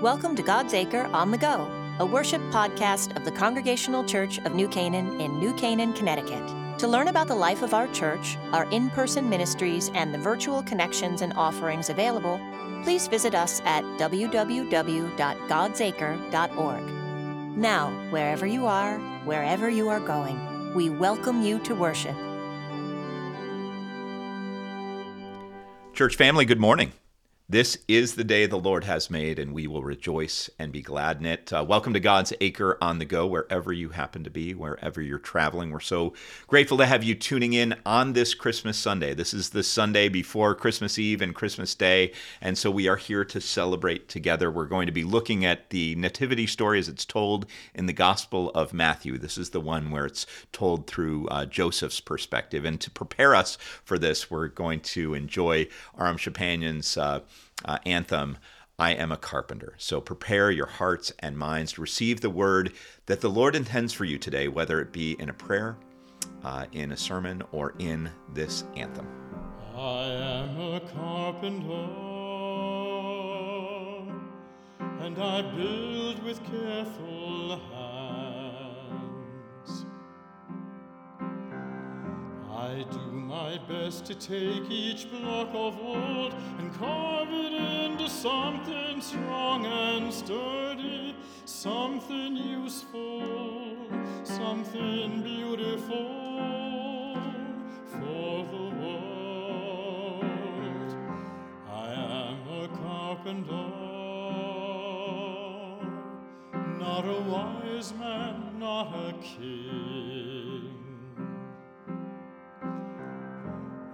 Welcome to God's Acre on the Go, a worship podcast of the Congregational Church of New Canaan in New Canaan, Connecticut. To learn about the life of our church, our in-person ministries, and the virtual connections and offerings available, please visit us at www.godsacre.org. Now, wherever you are going, we welcome you to worship. Church family, good morning. This is the day the Lord has made, and we will rejoice and be glad in it. Welcome to God's Acre on the Go, wherever you happen to be, wherever you're traveling. We're so grateful to have you tuning in on this Christmas Sunday. This is the Sunday before Christmas Eve and Christmas Day, and so we are here to celebrate together. We're going to be looking at the nativity story as it's told in the Gospel of Matthew. This is the one where it's told through Joseph's perspective. And to prepare us for this, we're going to enjoy Aram Chapanyan's anthem, I Am a Carpenter. So prepare your hearts and minds to receive the word that the Lord intends for you today, whether it be in a prayer, in a sermon, or in this anthem. I am a carpenter, and I build with careful hands. I do my best to take each block of wood and carve it into something strong and sturdy, something useful, something beautiful for the world. I am a carpenter, not a wise man, not a king.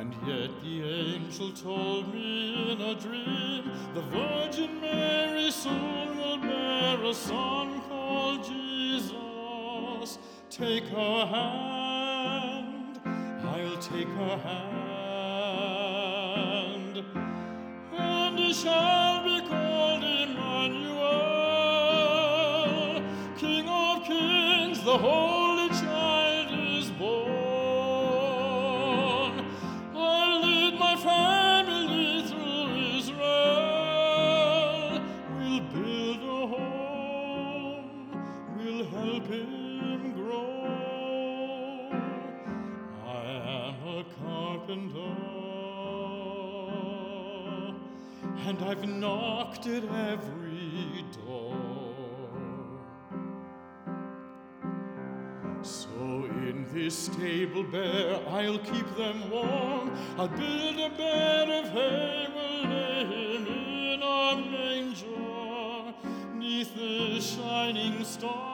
And yet the angel told me in a dream, the Virgin Mary soon will bear a son called Jesus. Take her hand, I'll take her hand, and he shall be called Emmanuel, King of Kings, the Holy Child is born. Family through Israel, we'll build a home, we'll help him grow. I am a carpenter, and I've knocked at every door. So in this stable bare, I'll keep them warm. I'll build a bed of hay, we'll lay him in a manger, 'neath the shining star.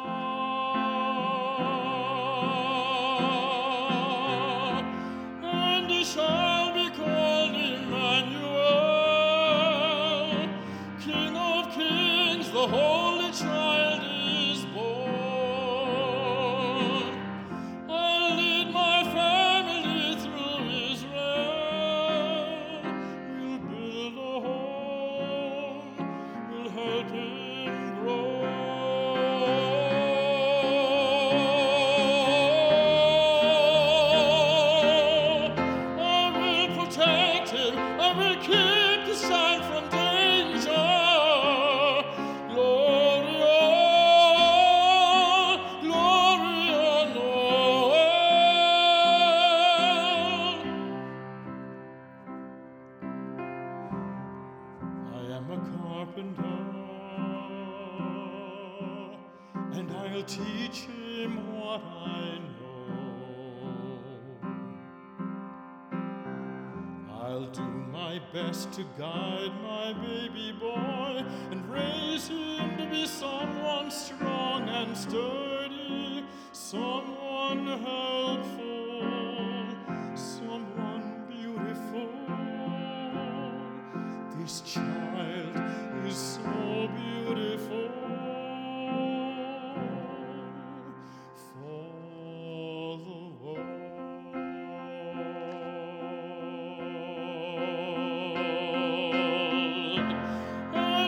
And he shall be called Emmanuel, King of Kings, the Holy Child is born. To guide my baby boy and raise him to be someone strong and sturdy, someone helpful, someone beautiful. This child is so beautiful.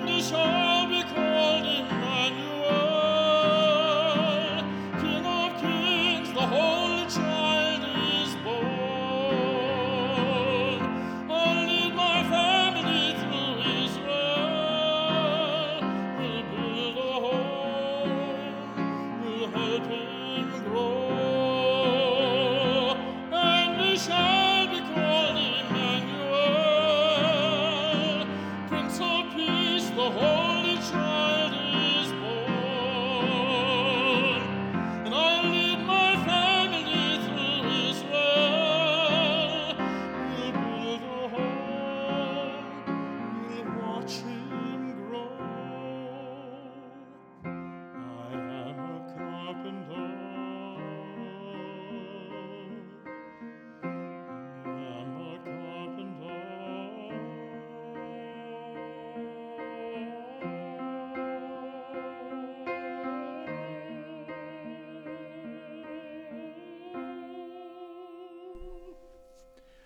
Is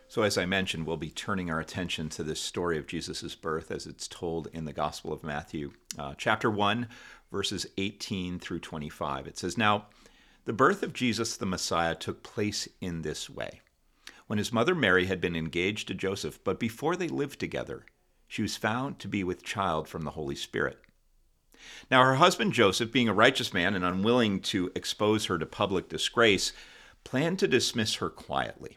So as I mentioned, we'll be turning our attention to this story of Jesus' birth as it's told in the Gospel of Matthew, chapter 1, verses 18 through 25. It says, "Now, the birth of Jesus the Messiah took place in this way. When his mother Mary had been engaged to Joseph, but before they lived together, she was found to be with child from the Holy Spirit. Now her husband Joseph, being a righteous man and unwilling to expose her to public disgrace, planned to dismiss her quietly.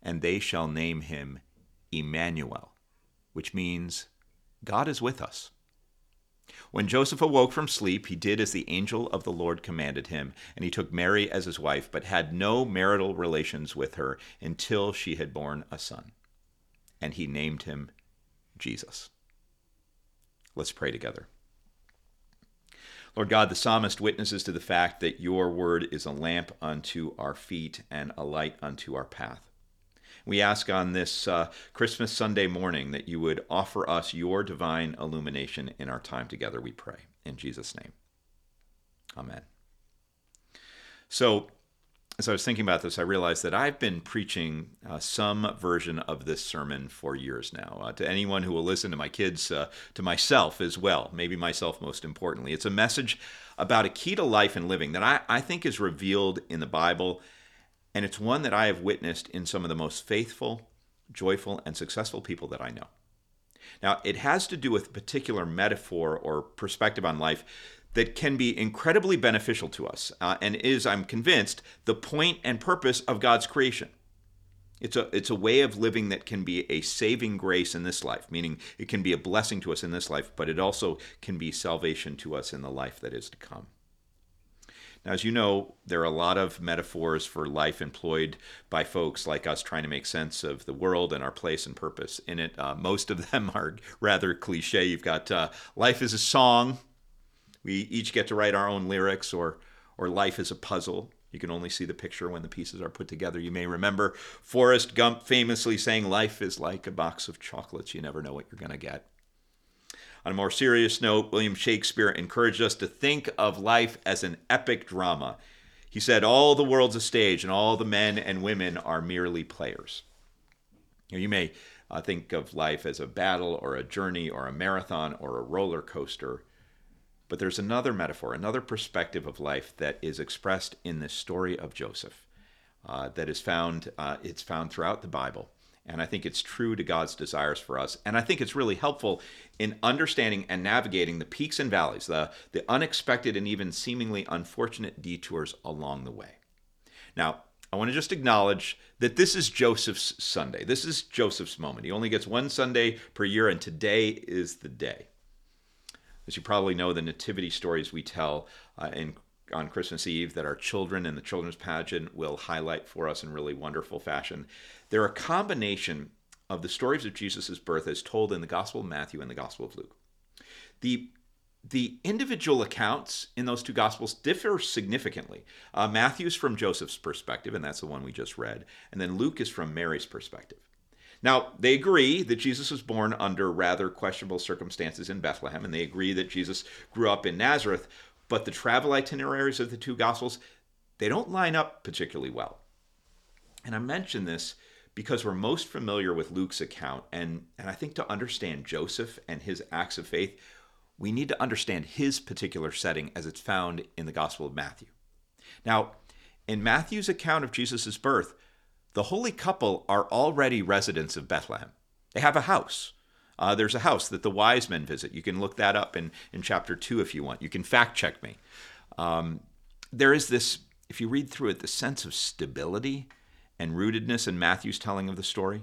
and they shall name him Emmanuel,' which means God is with us. When Joseph awoke from sleep, he did as the angel of the Lord commanded him, and he took Mary as his wife, but had no marital relations with her until she had borne a son. And he named him Jesus." Let's pray together. Lord God, the psalmist witnesses to the fact that your word is a lamp unto our feet and a light unto our path. We ask on this Christmas Sunday morning that you would offer us your divine illumination in our time together, we pray. In Jesus' name, amen. So, as I was thinking about this, I realized that I've been preaching some version of this sermon for years now. To anyone who will listen, to my kids, to myself as well, maybe myself most importantly. It's a message about a key to life and living that I think is revealed in the Bible. And it's one that I have witnessed in some of the most faithful, joyful, and successful people that I know. Now, it has to do with a particular metaphor or perspective on life that can be incredibly beneficial to us and is, I'm convinced, the point and purpose of God's creation. It's a way of living that can be a saving grace in this life, meaning it can be a blessing to us in this life, but it also can be salvation to us in the life that is to come. Now, as you know, there are a lot of metaphors for life employed by folks like us trying to make sense of the world and our place and purpose in it. Most of them are rather cliche. You've got life is a song. We each get to write our own lyrics, or life is a puzzle. You can only see the picture when the pieces are put together. You may remember Forrest Gump famously saying, "Life is like a box of chocolates. You never know what you're going to get." On a more serious note, William Shakespeare encouraged us to think of life as an epic drama. He said, "All the world's a stage, and all the men and women are merely players." You may think of life as a battle or a journey or a marathon or a roller coaster, but there's another metaphor, another perspective of life that is expressed in this story of Joseph that is found, it's found throughout the Bible. And I think it's true to God's desires for us. And I think it's really helpful in understanding and navigating the peaks and valleys, the unexpected and even seemingly unfortunate detours along the way. Now, I want to just acknowledge that this is Joseph's Sunday. This is Joseph's moment. He only gets one Sunday per year, and today is the day. As you probably know, the nativity stories we tell on Christmas Eve that our children and the children's pageant will highlight for us in really wonderful fashion. They're a combination of the stories of Jesus' birth as told in the Gospel of Matthew and the Gospel of Luke. The individual accounts in those two Gospels differ significantly. Matthew's from Joseph's perspective, and that's the one we just read, and then Luke is from Mary's perspective. Now, they agree that Jesus was born under rather questionable circumstances in Bethlehem, and they agree that Jesus grew up in Nazareth, but the travel itineraries of the two Gospels, they don't line up particularly well. And I mention this because we're most familiar with Luke's account, and I think to understand Joseph and his acts of faith, we need to understand his particular setting as it's found in the Gospel of Matthew. Now, in Matthew's account of Jesus' birth, the holy couple are already residents of Bethlehem. They have a house. There's a house that the wise men visit. You can look that up in chapter 2 if you want. You can fact check me. There is this, if you read through it, the sense of stability and rootedness in Matthew's telling of the story.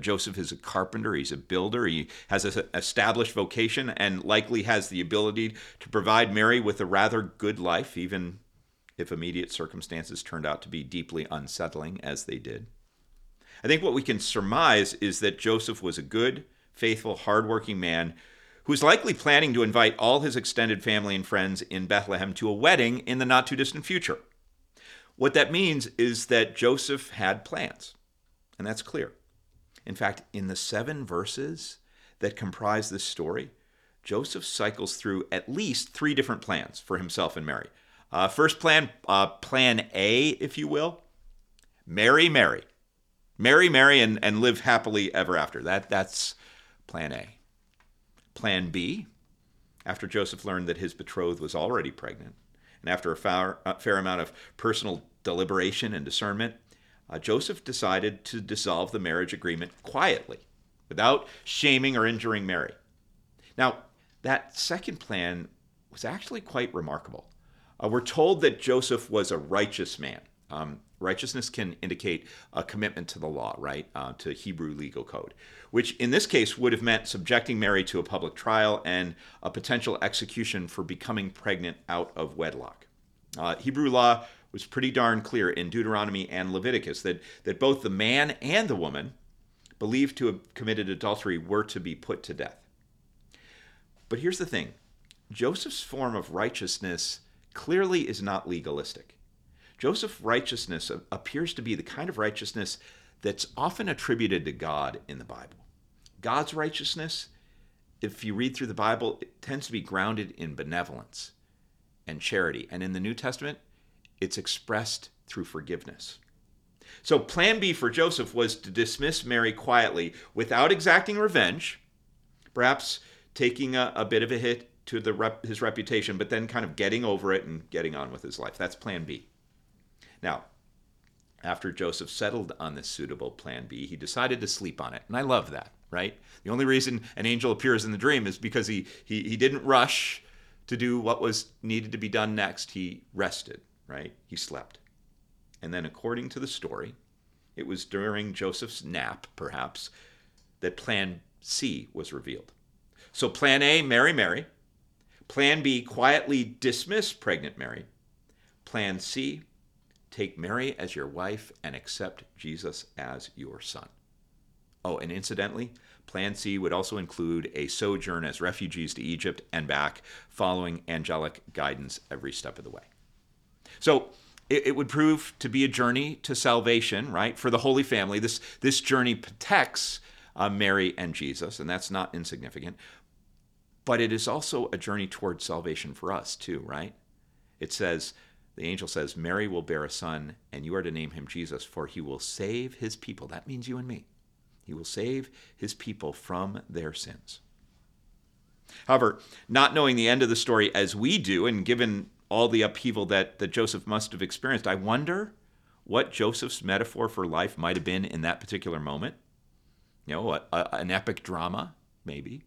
Joseph is a carpenter. He's a builder. He has an established vocation and likely has the ability to provide Mary with a rather good life, even if immediate circumstances turned out to be deeply unsettling, as they did. I think what we can surmise is that Joseph was a good, faithful, hardworking man who's likely planning to invite all his extended family and friends in Bethlehem to a wedding in the not-too-distant future. What that means is that Joseph had plans, and that's clear. In fact, in the 7 verses that comprise this story, Joseph cycles through at least 3 different plans for himself and Mary. First plan, plan A, if you will, marry, and live happily ever after. That's plan A. Plan B, after Joseph learned that his betrothed was already pregnant, and after a fair amount of personal deliberation and discernment, Joseph decided to dissolve the marriage agreement quietly, without shaming or injuring Mary. Now, that second plan was actually quite remarkable. We're told that Joseph was a righteous man. Righteousness can indicate a commitment to the law, right? To Hebrew legal code, which in this case would have meant subjecting Mary to a public trial and a potential execution for becoming pregnant out of wedlock. Hebrew law was pretty darn clear in Deuteronomy and Leviticus that both the man and the woman believed to have committed adultery were to be put to death. But here's the thing. Joseph's form of righteousness clearly is not legalistic. Joseph's righteousness appears to be the kind of righteousness that's often attributed to God in the Bible. God's righteousness, if you read through the Bible, it tends to be grounded in benevolence and charity. And in the New Testament, it's expressed through forgiveness. So plan B for Joseph was to dismiss Mary quietly without exacting revenge, perhaps taking a bit of a hit to his reputation, but then kind of getting over it and getting on with his life. That's plan B. Now, after Joseph settled on this suitable plan B, he decided to sleep on it. And I love that, right? The only reason an angel appears in the dream is because he didn't rush to do what was needed to be done next. He rested. Right? He slept. And then according to the story, it was during Joseph's nap, perhaps, that plan C was revealed. So plan A, marry. Plan B, quietly dismiss pregnant Mary. Plan C, take Mary as your wife and accept Jesus as your son. Oh, and incidentally, plan C would also include a sojourn as refugees to Egypt and back, following angelic guidance every step of the way. So it would prove to be a journey to salvation, right? For the Holy Family, this journey protects Mary and Jesus, and that's not insignificant. But it is also a journey towards salvation for us too, right? It says, the angel says, Mary will bear a son, and you are to name him Jesus, for he will save his people. That means you and me. He will save his people from their sins. However, not knowing the end of the story as we do, and given all the upheaval that Joseph must have experienced, I wonder what Joseph's metaphor for life might have been in that particular moment. You know, an epic drama, maybe.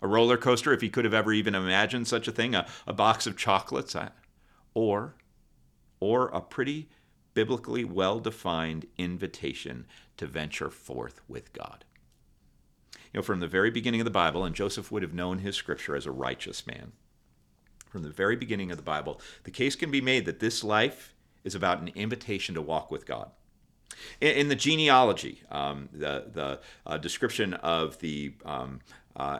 A roller coaster, if he could have ever even imagined such a thing. A box of chocolates. Or a pretty biblically well-defined invitation to venture forth with God. You know, from the very beginning of the Bible, and Joseph would have known his scripture as a righteous man, from the very beginning of the Bible, the case can be made that this life is about an invitation to walk with God. In the genealogy, the description of the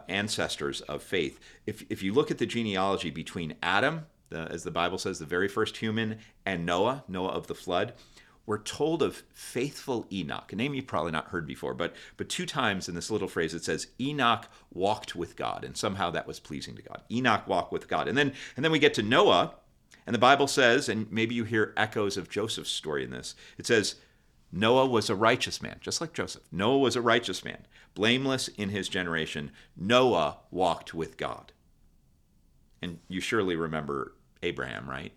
ancestors of faith, if you look at the genealogy between Adam, as the Bible says, the very first human, and Noah of the flood, we're told of faithful Enoch, a name you've probably not heard before, but 2 times in this little phrase it says, Enoch walked with God, and somehow that was pleasing to God. Enoch walked with God. And then we get to Noah, and the Bible says, and maybe you hear echoes of Joseph's story in this, it says, Noah was a righteous man, just like Joseph. Noah was a righteous man, blameless in his generation. Noah walked with God. and you surely remember Abraham, right?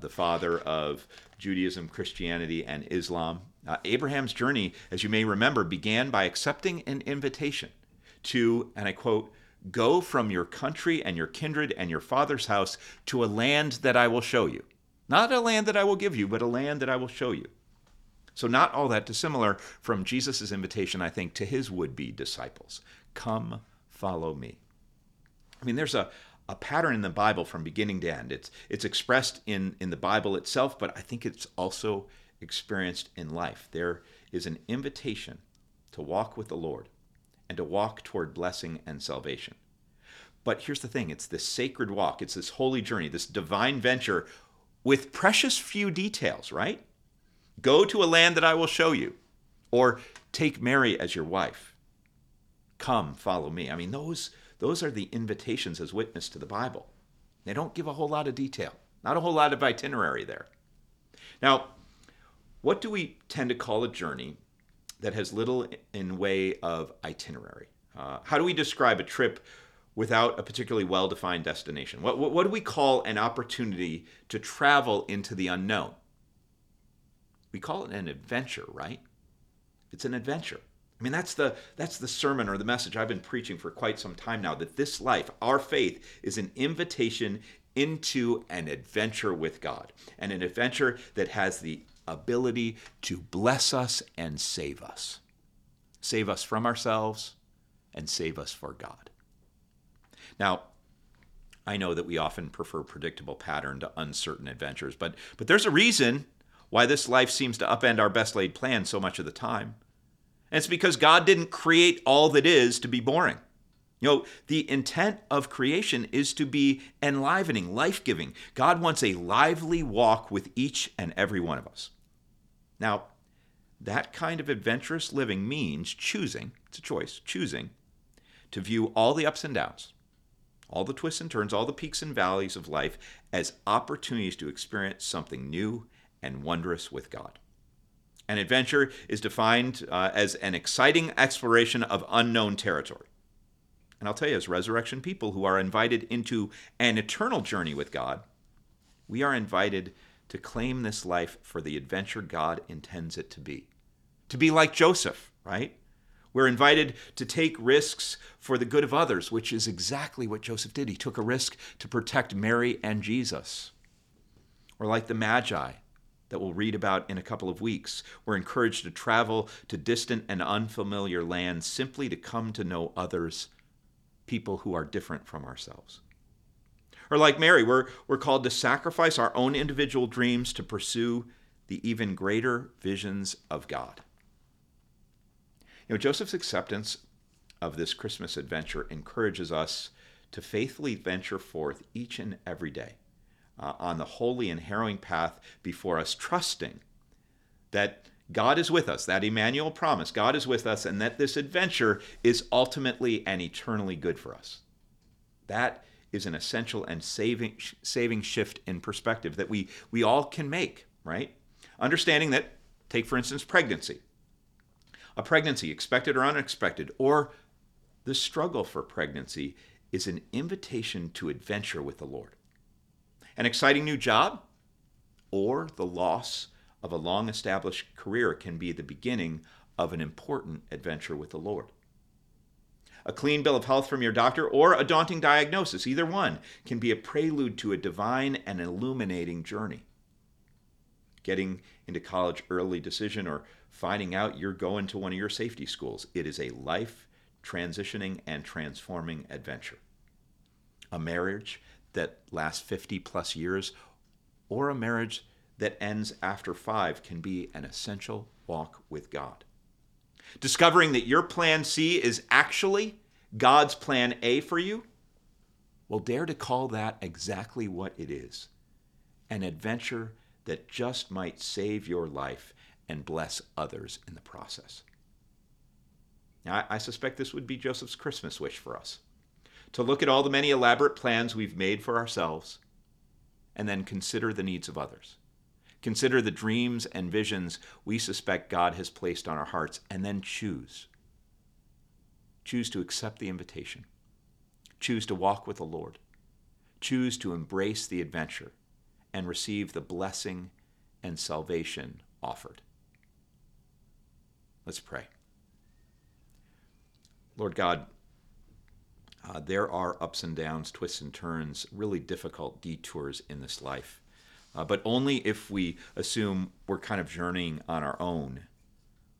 The father of Judaism, Christianity, and Islam. Abraham's journey, as you may remember, began by accepting an invitation to, and I quote, "Go from your country and your kindred and your father's house to a land that I will show you." Not a land that I will give you, but a land that I will show you. So not all that dissimilar from Jesus' invitation, I think, to his would-be disciples. Come, follow me. I mean, there's a pattern in the Bible from beginning to end. It's expressed in the Bible itself, but I think it's also experienced in life. There is an invitation to walk with the Lord and to walk toward blessing and salvation. But here's the thing. It's this sacred walk. It's this holy journey, this divine venture with precious few details, right? Go to a land that I will show you, or take Mary as your wife. Come, follow me. I mean, those are the invitations as witnessed to the Bible. They don't give a whole lot of detail, not a whole lot of itinerary there. Now, what do we tend to call a journey that has little in way of itinerary? How do we describe a trip without a particularly well-defined destination? What do we call an opportunity to travel into the unknown? We call it an adventure, right? It's an adventure. I mean, that's the sermon or the message I've been preaching for quite some time now, that this life, our faith, is an invitation into an adventure with God, and an adventure that has the ability to bless us and save us from ourselves, and save us for God. Now, I know that we often prefer predictable pattern to uncertain adventures, but there's a reason why this life seems to upend our best laid plan so much of the time. And it's because God didn't create all that is to be boring. You know, the intent of creation is to be enlivening, life-giving. God wants a lively walk with each and every one of us. Now, that kind of adventurous living means choosing, it's a choice, choosing to view all the ups and downs, all the twists and turns, all the peaks and valleys of life as opportunities to experience something new and wondrous with God. An adventure is defined as an exciting exploration of unknown territory. And I'll tell you, as resurrection people who are invited into an eternal journey with God, we are invited to claim this life for the adventure God intends it to be like Joseph, right? We're invited to take risks for the good of others, which is exactly what Joseph did. He took a risk to protect Mary and Jesus. Or like the Magi that we'll read about in a couple of weeks. We're encouraged to travel to distant and unfamiliar lands simply to come to know others, people who are different from ourselves. Or like Mary, we're called to sacrifice our own individual dreams to pursue the even greater visions of God. You know, Joseph's acceptance of this Christmas adventure encourages us to faithfully venture forth each and every day on the holy and harrowing path before us, trusting that God is with us, that Emmanuel promise, God is with us, and that this adventure is ultimately and eternally good for us. That is an essential and saving shift in perspective that we all can make, right? Understanding that, take for instance pregnancy. A pregnancy, expected or unexpected, or the struggle for pregnancy, is an invitation to adventure with the Lord. An exciting new job or the loss of a long-established career can be the beginning of an important adventure with the Lord. A clean bill of health from your doctor or a daunting diagnosis, either one, can be a prelude to a divine and illuminating journey. Getting into college early decision or finding out you're going to one of your safety schools. It is a life transitioning and transforming adventure. A marriage that lasts 50 plus years or a marriage that ends after 5 can be an essential walk with God. Discovering that your plan C is actually God's plan A for you, we'll dare to call that exactly what it is, an adventure that just might save your life and bless others in the process. Now, I suspect this would be Joseph's Christmas wish for us, to look at all the many elaborate plans we've made for ourselves and then consider the needs of others. Consider the dreams and visions we suspect God has placed on our hearts and then choose. Choose to accept the invitation. Choose to walk with the Lord. choose to embrace the adventure and receive the blessing and salvation offered. Let's pray. Lord God, there are ups and downs, twists and turns, really difficult detours in this life. But only if we assume we're kind of journeying on our own,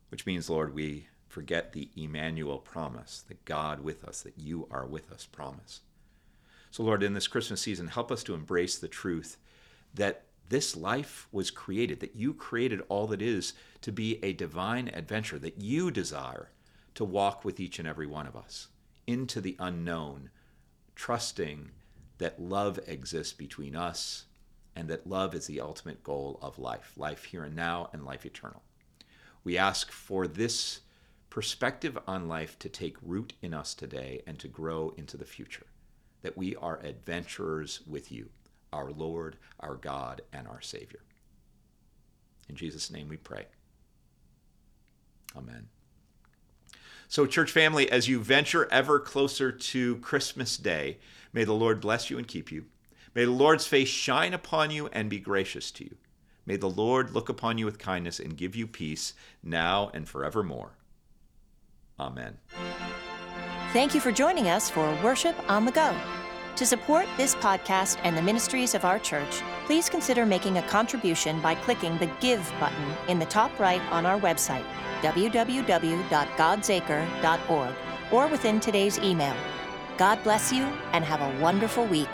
which means, Lord, we forget the Emmanuel promise, that God with us, that you are with us promise. So, Lord, in this Christmas season, help us to embrace the truth that this life was created, that you created all that is to be a divine adventure, that you desire to walk with each and every one of us into the unknown, trusting that love exists between us and that love is the ultimate goal of life, life here and now and life eternal. We ask for this perspective on life to take root in us today and to grow into the future, that we are adventurers with you, our Lord, our God, and our Savior. In Jesus' name we pray. Amen. So, church family, as you venture ever closer to Christmas Day, may the Lord bless you and keep you. May the Lord's face shine upon you and be gracious to you. May the Lord look upon you with kindness and give you peace now and forevermore. Amen. Thank you for joining us for Worship on the Go. To support this podcast and the ministries of our church, please consider making a contribution by clicking the Give button in the top right on our website, www.godsacre.org, or within today's email. God bless you and have a wonderful week.